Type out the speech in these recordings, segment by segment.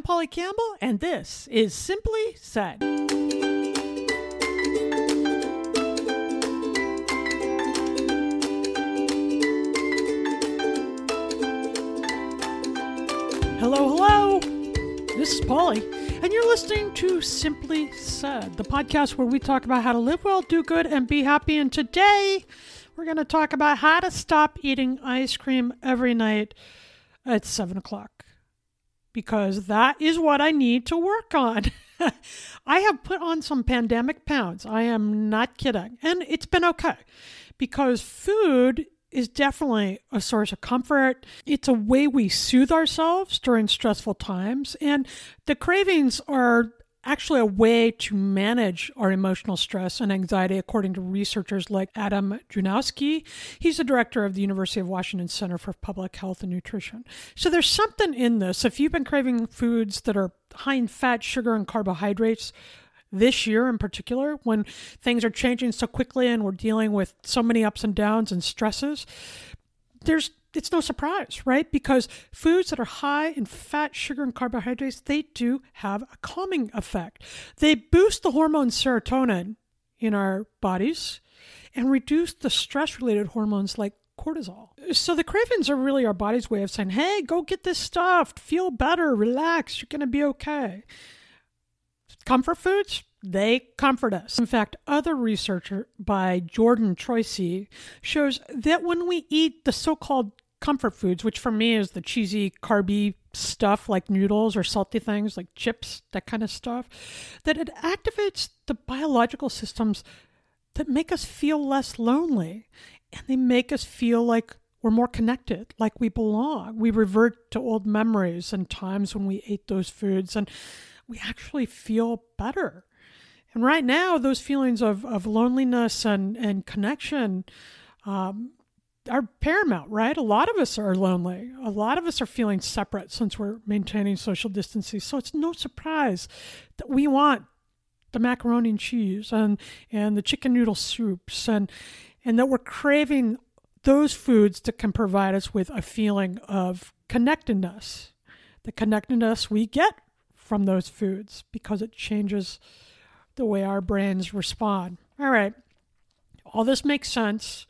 I'm Polly Campbell, and this is Simply Said. Hello. This is Polly, and you're listening to Simply Said, the podcast where we talk about how to live well, do good, and be happy. And today, we're going to talk about how to stop eating ice cream every night at 7 o'clock, because that is what I need to work on. I have put on some pandemic pounds. I am not kidding. And it's been okay, because food is definitely a source of comfort. It's a way we soothe ourselves during stressful times. And the cravings are actually a way to manage our emotional stress and anxiety, according to researchers like Adam Junowski. He's the director of the University of Washington Center for Public Health and Nutrition. So there's something in this. If you've been craving foods that are high in fat, sugar, and carbohydrates, this year in particular, when things are changing so quickly and we're dealing with so many ups and downs and stresses, it's no surprise, right? Because foods that are high in fat, sugar, and carbohydrates, they do have a calming effect. They boost the hormone serotonin in our bodies and reduce the stress-related hormones like cortisol. So the cravings are really our body's way of saying, hey, go get this stuff, feel better, relax, you're going to be okay. Comfort foods, they comfort us. In fact, other research by Jordan Troisi shows that when we eat the so-called comfort foods, which for me is the cheesy, carby stuff like noodles or salty things like chips, that kind of stuff, that it activates the biological systems that make us feel less lonely, and they make us feel like we're more connected, like we belong. We revert to old memories and times when we ate those foods, and we actually feel better. And right now, those feelings of loneliness and connection are paramount, right? A lot of us are lonely. A lot of us are feeling separate since we're maintaining social distancing. So it's no surprise that we want the macaroni and cheese and the chicken noodle soups and that we're craving those foods that can provide us with a feeling of connectedness, the connectedness we get from those foods, because it changes the way our brains respond. All right. All this makes sense.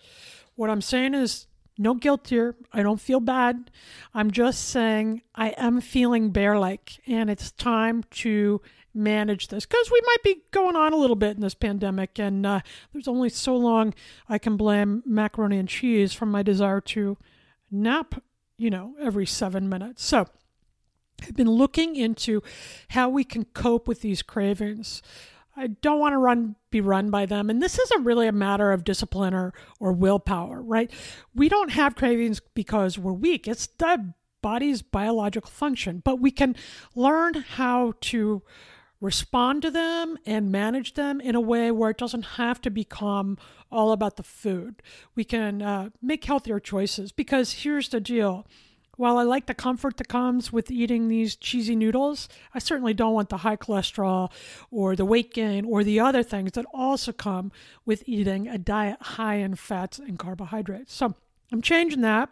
What I'm saying is no guilt here. I don't feel bad. I'm just saying I am feeling bear-like, and it's time to manage this, because we might be going on a little bit in this pandemic, and there's only so long I can blame macaroni and cheese for my desire to nap, every 7 minutes. So I've been looking into how we can cope with these cravings. I don't want to be run by them. And this isn't really a matter of discipline or willpower, right? We don't have cravings because we're weak. It's the body's biological function. But we can learn how to respond to them and manage them in a way where it doesn't have to become all about the food. We can make healthier choices, because here's the deal. While I like the comfort that comes with eating these cheesy noodles, I certainly don't want the high cholesterol or the weight gain or the other things that also come with eating a diet high in fats and carbohydrates. So I'm changing that.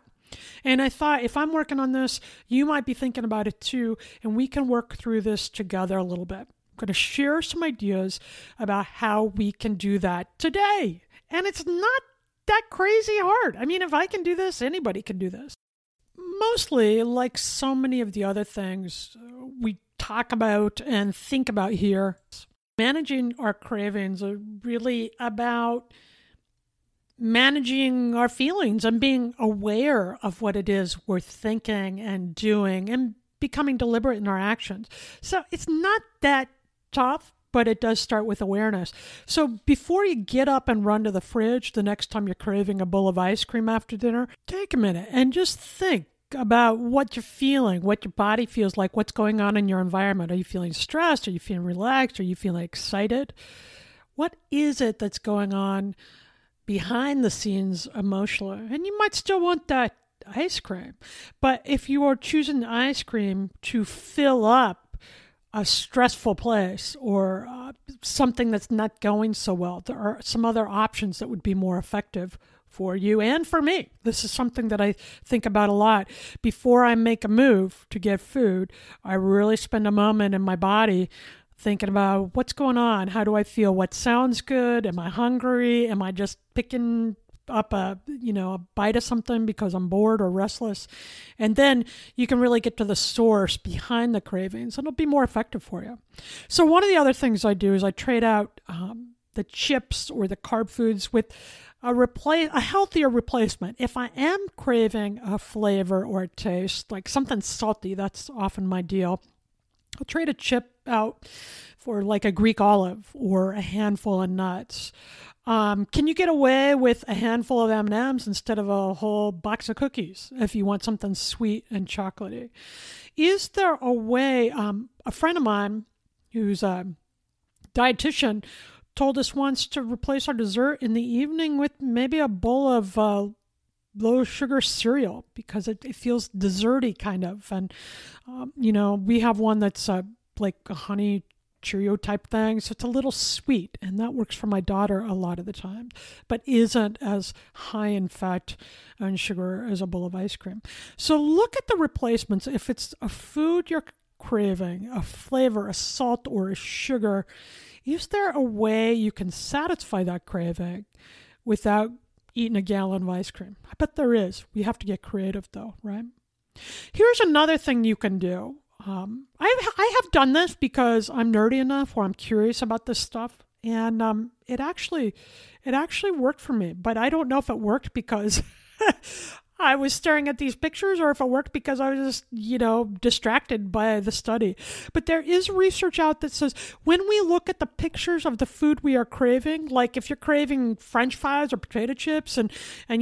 And I thought, if I'm working on this, you might be thinking about it too, and we can work through this together a little bit. I'm going to share some ideas about how we can do that today. And it's not that crazy hard. I mean, if I can do this, anybody can do this. Mostly, like so many of the other things we talk about and think about here, managing our cravings are really about managing our feelings and being aware of what it is we're thinking and doing and becoming deliberate in our actions. So it's not that tough, but it does start with awareness. So before you get up and run to the fridge the next time you're craving a bowl of ice cream after dinner, take a minute and just think about what you're feeling, what your body feels like, what's going on in your environment. Are you feeling stressed? Are you feeling relaxed? Are you feeling excited? What is it that's going on behind the scenes emotionally? And you might still want that ice cream. But if you are choosing ice cream to fill up a stressful place or something that's not going so well, there are some other options that would be more effective for you and for me. This is something that I think about a lot. Before I make a move to get food, I really spend a moment in my body thinking about what's going on. How do I feel? What sounds good? Am I hungry? Am I just picking up a bite of something because I'm bored or restless? And then you can really get to the source behind the cravings, and it'll be more effective for you. So one of the other things I do is I trade out the chips or the carb foods with a healthier replacement. If I am craving a flavor or a taste, like something salty, that's often my deal, I'll trade a chip out for like a Greek olive or a handful of nuts. Can you get away with a handful of M&Ms instead of a whole box of cookies if you want something sweet and chocolatey? Is there a way? A friend of mine who's a dietitian told us once to replace our dessert in the evening with maybe a bowl of low sugar cereal because it feels desserty kind of. And, we have one that's like a honey Cheerio type thing. So it's a little sweet, and that works for my daughter a lot of the time, but isn't as high in fat and sugar as a bowl of ice cream. So look at the replacements. If it's a food you're craving, a flavor, a salt, or a sugar, is there a way you can satisfy that craving without eating a gallon of ice cream? I bet there is. We have to get creative though, right? Here's another thing you can do. I have done this because I'm nerdy enough or I'm curious about this stuff, and it actually worked for me. But I don't know if it worked because I was staring at these pictures or if it worked because I was just, distracted by the study. But there is research out that says when we look at the pictures of the food we are craving, like if you're craving French fries or potato chips and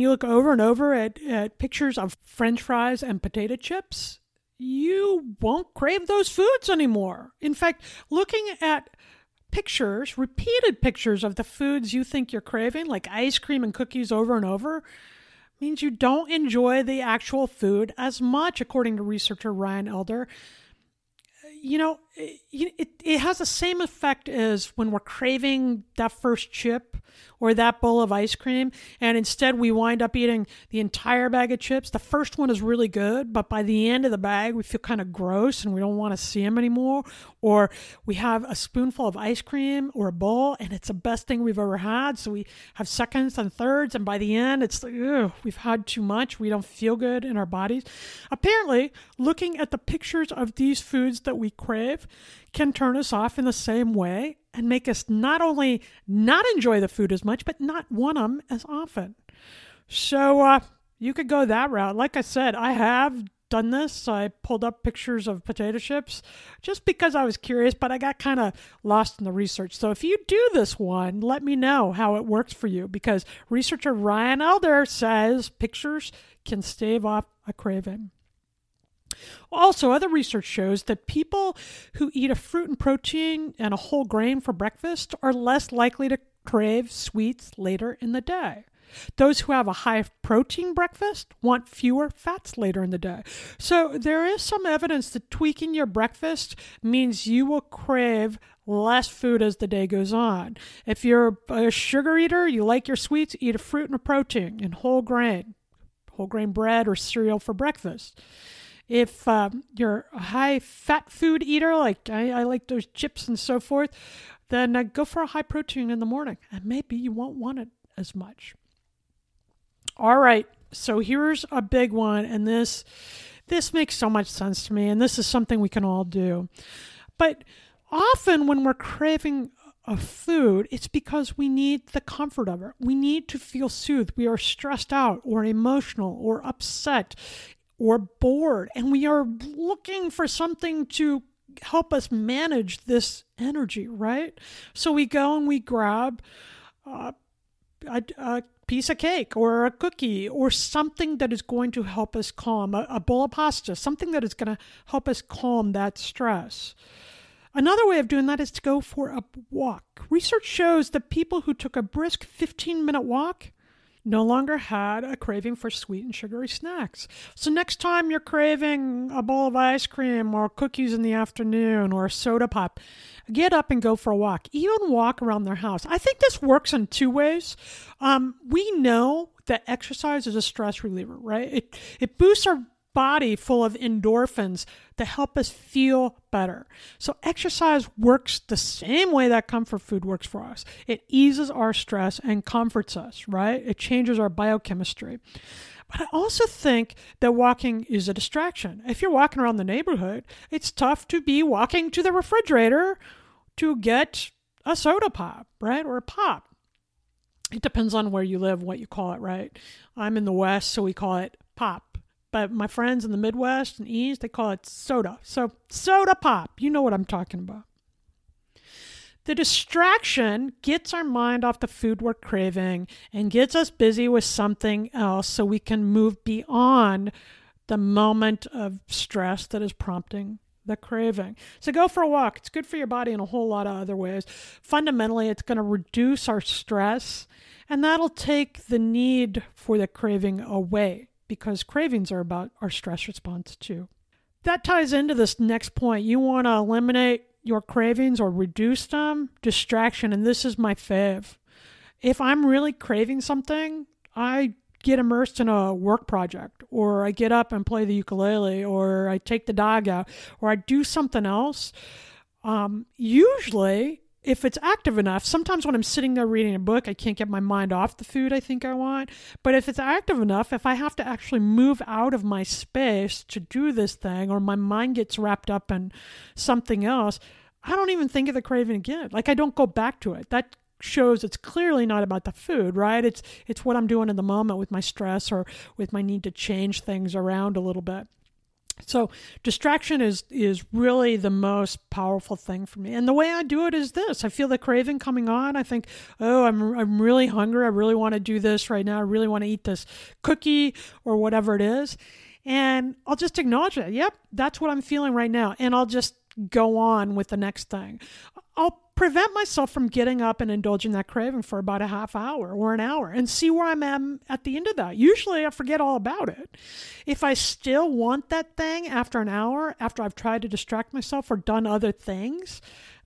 you look over and over at pictures of French fries and potato chips, you won't crave those foods anymore. In fact, looking at pictures, repeated pictures of the foods you think you're craving, like ice cream and cookies over and over, means you don't enjoy the actual food as much, according to researcher Ryan Elder. It has the same effect as when we're craving that first chip or that bowl of ice cream, and instead we wind up eating the entire bag of chips. The first one is really good, but by the end of the bag, we feel kind of gross and we don't want to see them anymore. Or we have a spoonful of ice cream or a bowl, and it's the best thing we've ever had. So we have seconds and thirds, and by the end, it's like, ugh, we've had too much. We don't feel good in our bodies. Apparently, looking at the pictures of these foods that we crave can turn us off in the same way and make us not only not enjoy the food as much, but not want them as often. So you could go that route. Like I said, I have done this. I pulled up pictures of potato chips just because I was curious, but I got kind of lost in the research. So if you do this one, let me know how it works for you, because researcher Ryan Elder says pictures can stave off a craving. Also, other research shows that people who eat a fruit and protein and a whole grain for breakfast are less likely to crave sweets later in the day. Those who have a high protein breakfast want fewer fats later in the day. So there is some evidence that tweaking your breakfast means you will crave less food as the day goes on. If you're a sugar eater, you like your sweets, eat a fruit and a protein and whole grain bread or cereal for breakfast. If you're a high fat food eater, like I like those chips and so forth, then go for a high protein in the morning, and maybe you won't want it as much. All right, so here's a big one, and this makes so much sense to me, and this is something we can all do. But often when we're craving a food, it's because we need the comfort of it. We need to feel soothed. We are stressed out or emotional or upset or bored, and we are looking for something to help us manage this energy, right? So we go and we grab a piece of cake or a cookie or something that is going to help us calm, a bowl of pasta, something that is going to help us calm that stress. Another way of doing that is to go for a walk. Research shows that people who took a brisk 15-minute walk no longer had a craving for sweet and sugary snacks. So next time you're craving a bowl of ice cream or cookies in the afternoon or a soda pop, get up and go for a walk. Even walk around their house. I think this works in two ways. We know that exercise is a stress reliever, right? It boosts our body full of endorphins to help us feel better. So exercise works the same way that comfort food works for us. It eases our stress and comforts us, right? It changes our biochemistry. But I also think that walking is a distraction. If you're walking around the neighborhood, it's tough to be walking to the refrigerator to get a soda pop, right? Or a pop. It depends on where you live, what you call it, right? I'm in the West, so we call it pop. But my friends in the Midwest and East, they call it soda. So soda pop, you know what I'm talking about. The distraction gets our mind off the food we're craving and gets us busy with something else so we can move beyond the moment of stress that is prompting the craving. So go for a walk. It's good for your body in a whole lot of other ways. Fundamentally, it's going to reduce our stress, and that'll take the need for the craving away, because cravings are about our stress response too. That ties into this next point. You want to eliminate your cravings or reduce them, distraction, and this is my fave. If I'm really craving something, I get immersed in a work project, or I get up and play the ukulele, or I take the dog out, or I do something else. Usually, if it's active enough, sometimes when I'm sitting there reading a book, I can't get my mind off the food I think I want. But if it's active enough, if I have to actually move out of my space to do this thing, or my mind gets wrapped up in something else, I don't even think of the craving again. Like, I don't go back to it. That shows it's clearly not about the food, right? It's what I'm doing in the moment with my stress or with my need to change things around a little bit. So distraction is really the most powerful thing for me. And the way I do it is this. I feel the craving coming on. I think, oh, I'm really hungry. I really want to do this right now. I really want to eat this cookie or whatever it is. And I'll just acknowledge it. Yep, that's what I'm feeling right now. And I'll just go on with the next thing. I'll prevent myself from getting up and indulging that craving for about a half hour or an hour and see where I'm at the end of that. Usually I forget all about it. If I still want that thing after an hour, after I've tried to distract myself or done other things,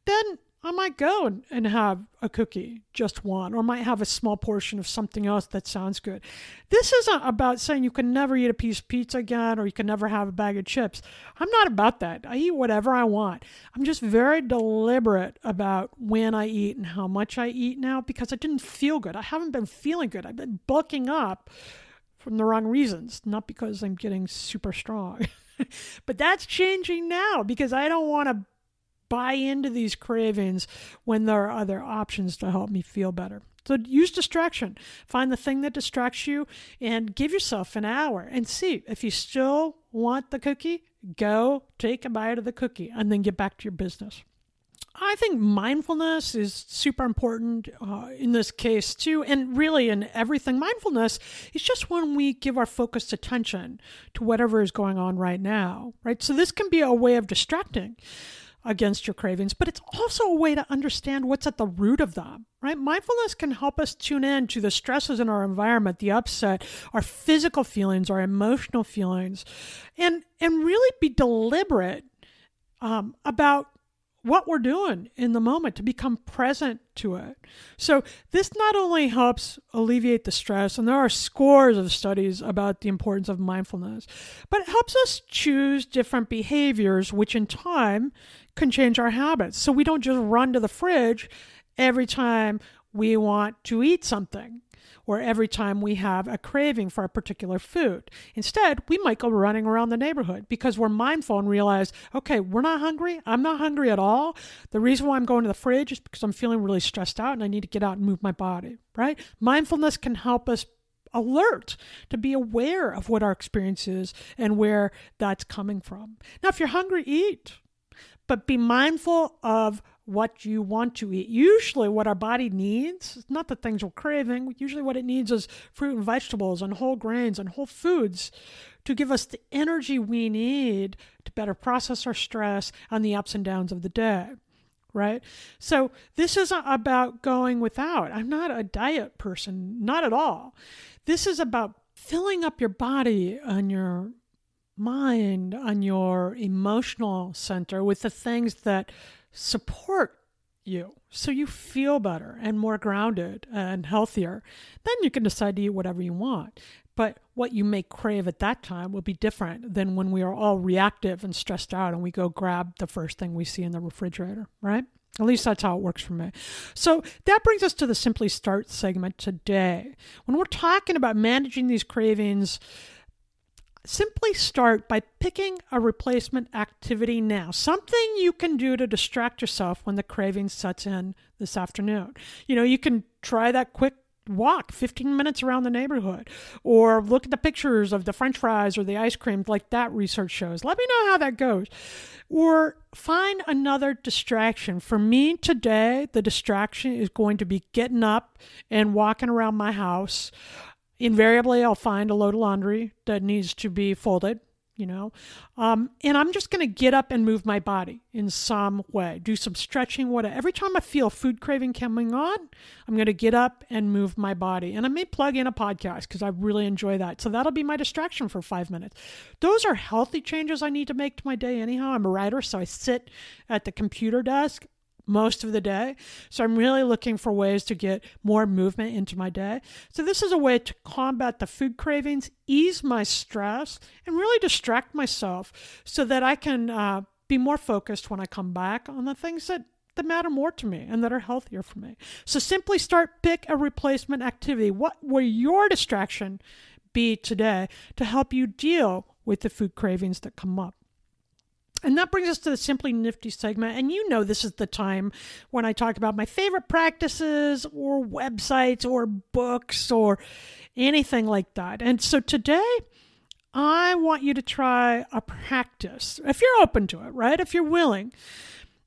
then I might go and have a cookie, just one, or might have a small portion of something else that sounds good. This isn't about saying you can never eat a piece of pizza again or you can never have a bag of chips. I'm not about that. I eat whatever I want. I'm just very deliberate about when I eat and how much I eat now, because I didn't feel good. I haven't been feeling good. I've been bulking up from the wrong reasons, not because I'm getting super strong. But that's changing now, because I don't want to buy into these cravings when there are other options to help me feel better. So use distraction. Find the thing that distracts you and give yourself an hour and see. If you still want the cookie, go take a bite of the cookie and then get back to your business. I think mindfulness is super important in this case too, and really in everything. Mindfulness is just when we give our focused attention to whatever is going on right now, right? So this can be a way of distracting against your cravings, but it's also a way to understand what's at the root of them, right? Mindfulness can help us tune in to the stresses in our environment, the upset, our physical feelings, our emotional feelings, and really be deliberate about what we're doing in the moment to become present to it. So this not only helps alleviate the stress, and there are scores of studies about the importance of mindfulness, but it helps us choose different behaviors, which in time can change our habits. So we don't just run to the fridge every time we want to eat something or every time we have a craving for a particular food. Instead, we might go running around the neighborhood because we're mindful and realize, okay, we're not hungry. I'm not hungry at all. The reason why I'm going to the fridge is because I'm feeling really stressed out and I need to get out and move my body, right? Mindfulness can help us alert to be aware of what our experience is and where that's coming from. Now, if you're hungry, eat, but be mindful of what you want to eat. Usually what our body needs, it's not the things we're craving, usually what it needs is fruit and vegetables and whole grains and whole foods to give us the energy we need to better process our stress and the ups and downs of the day, right? So this isn't about going without. I'm not a diet person, not at all. This is about filling up your body and your mind and your emotional center with the things that support you. So you feel better and more grounded and healthier. Then you can decide to eat whatever you want. But what you may crave at that time will be different than when we are all reactive and stressed out and we go grab the first thing we see in the refrigerator, right? At least that's how it works for me. So that brings us to the Simply Start segment today. When we're talking about managing these cravings, simply start by picking a replacement activity now. Something you can do to distract yourself when the craving sets in this afternoon. You know, you can try that quick walk 15 minutes around the neighborhood, or look at the pictures of the french fries or the ice cream like that research shows. Let me know how that goes. Or find another distraction. For me today, the distraction is going to be getting up and walking around my house. Invariably, I'll find a load of laundry that needs to be folded, you know, and I'm just going to get up and move my body in some way, do some stretching, whatever. Every time I feel food craving coming on, I'm going to get up and move my body. And I may plug in a podcast because I really enjoy that. So that'll be my distraction for 5 minutes. Those are healthy changes I need to make to my day anyhow. I'm a writer, so I sit at the computer desk most of the day. So I'm really looking for ways to get more movement into my day. So this is a way to combat the food cravings, ease my stress, and really distract myself so that I can be more focused when I come back on the things that matter more to me and that are healthier for me. So simply start, pick a replacement activity. What will your distraction be today to help you deal with the food cravings that come up? And that brings us to the Simply Nifty segment. And you know this is the time when I talk about my favorite practices or websites or books or anything like that. And so today, I want you to try a practice, if you're open to it, right? If you're willing.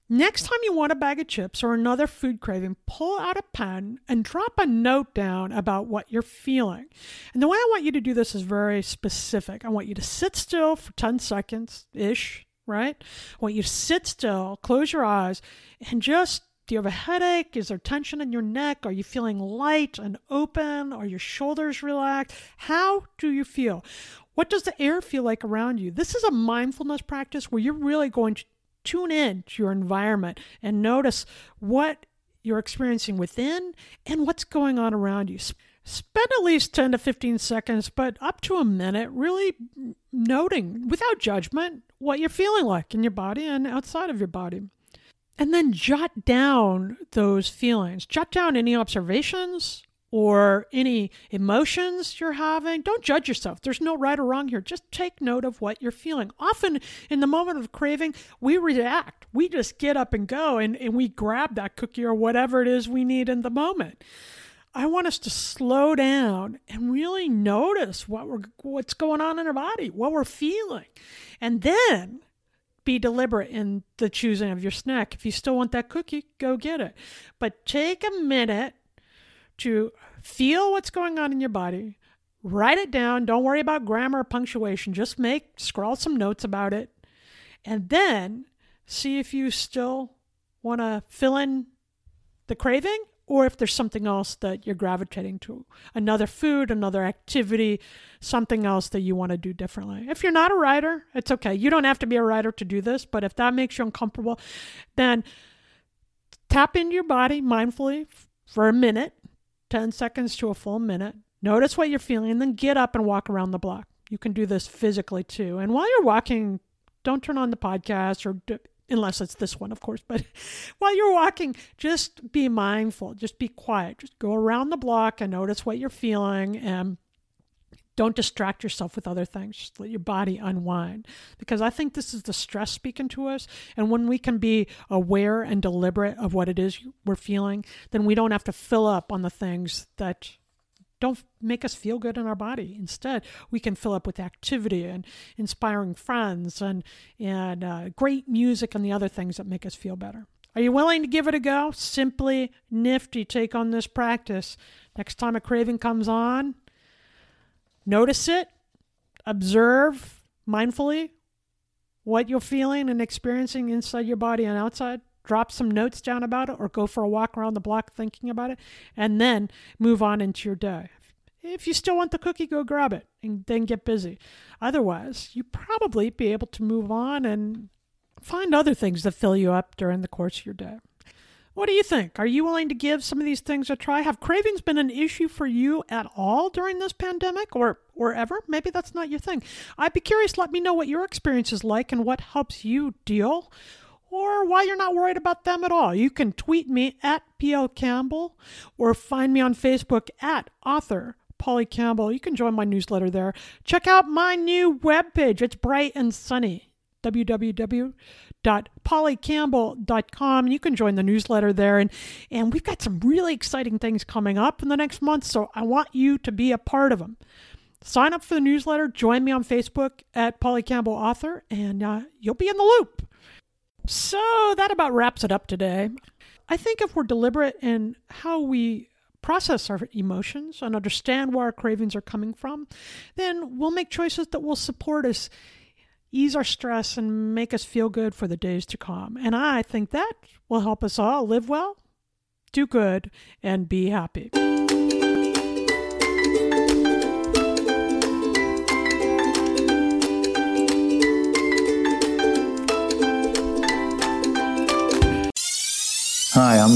Next time you want a bag of chips or another food craving, pull out a pen and drop a note down about what you're feeling. And the way I want you to do this is very specific. I want you to sit still for 10 seconds-ish. Right? I want you to sit still, close your eyes, and just, do you have a headache? Is there tension in your neck? Are you feeling light and open? Are your shoulders relaxed? How do you feel? What does the air feel like around you? This is a mindfulness practice where you're really going to tune in to your environment and notice what you're experiencing within and what's going on around you. Spend at least 10 to 15 seconds, but up to a minute, really noting without judgment what you're feeling like in your body and outside of your body. And then jot down those feelings. Jot down any observations or any emotions you're having. Don't judge yourself. There's no right or wrong here. Just take note of what you're feeling. Often in the moment of craving, we react. We just get up and go and we grab that cookie or whatever it is we need in the moment. I want us to slow down and really notice what's going on in our body, what we're feeling, and then be deliberate in the choosing of your snack. If you still want that cookie, go get it. But take a minute to feel what's going on in your body. Write it down. Don't worry about grammar or punctuation. Just scrawl some notes about it, and then see if you still want to fill in the craving, or if there's something else that you're gravitating to, another food, another activity, something else that you want to do differently. If you're not a writer, it's okay. You don't have to be a writer to do this, but if that makes you uncomfortable, then tap into your body mindfully for a minute, 10 seconds to a full minute. Notice what you're feeling, and then get up and walk around the block. You can do this physically too. And while you're walking, don't turn on the podcast unless it's this one, of course. But while you're walking, just be mindful. Just be quiet. Just go around the block and notice what you're feeling. And don't distract yourself with other things. Just let your body unwind. Because I think this is the stress speaking to us. And when we can be aware and deliberate of what it is we're feeling, then we don't have to fill up on the things that don't make us feel good in our body. Instead, we can fill up with activity and inspiring friends and great music and the other things that make us feel better. Are you willing to give it a go? Simply Nifty take on this practice. Next time a craving comes on, notice it, observe mindfully what you're feeling and experiencing inside your body and outside. Drop some notes down about it, or go for a walk around the block thinking about it, and then move on into your day. If you still want the cookie, go grab it and then get busy. Otherwise, you probably be able to move on and find other things that fill you up during the course of your day. What do you think? Are you willing to give some of these things a try? Have cravings been an issue for you at all during this pandemic or ever? Maybe that's not your thing. I'd be curious. Let me know what your experience is like and what helps you deal or why you're not worried about them at all. You can tweet me at PL Campbell or find me on Facebook at author Polly Campbell. You can join my newsletter there. Check out my new webpage. It's bright and sunny. www.pollycampbell.com. You can join the newsletter there. And we've got some really exciting things coming up in the next month, so I want you to be a part of them. Sign up for the newsletter. Join me on Facebook at Polly Campbell Author, and you'll be in the loop. So that about wraps it up today. I think if we're deliberate in how we process our emotions and understand where our cravings are coming from, then we'll make choices that will support us, ease our stress, and make us feel good for the days to come. And I think that will help us all live well, do good, and be happy. Hi, I'm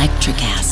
Electricast.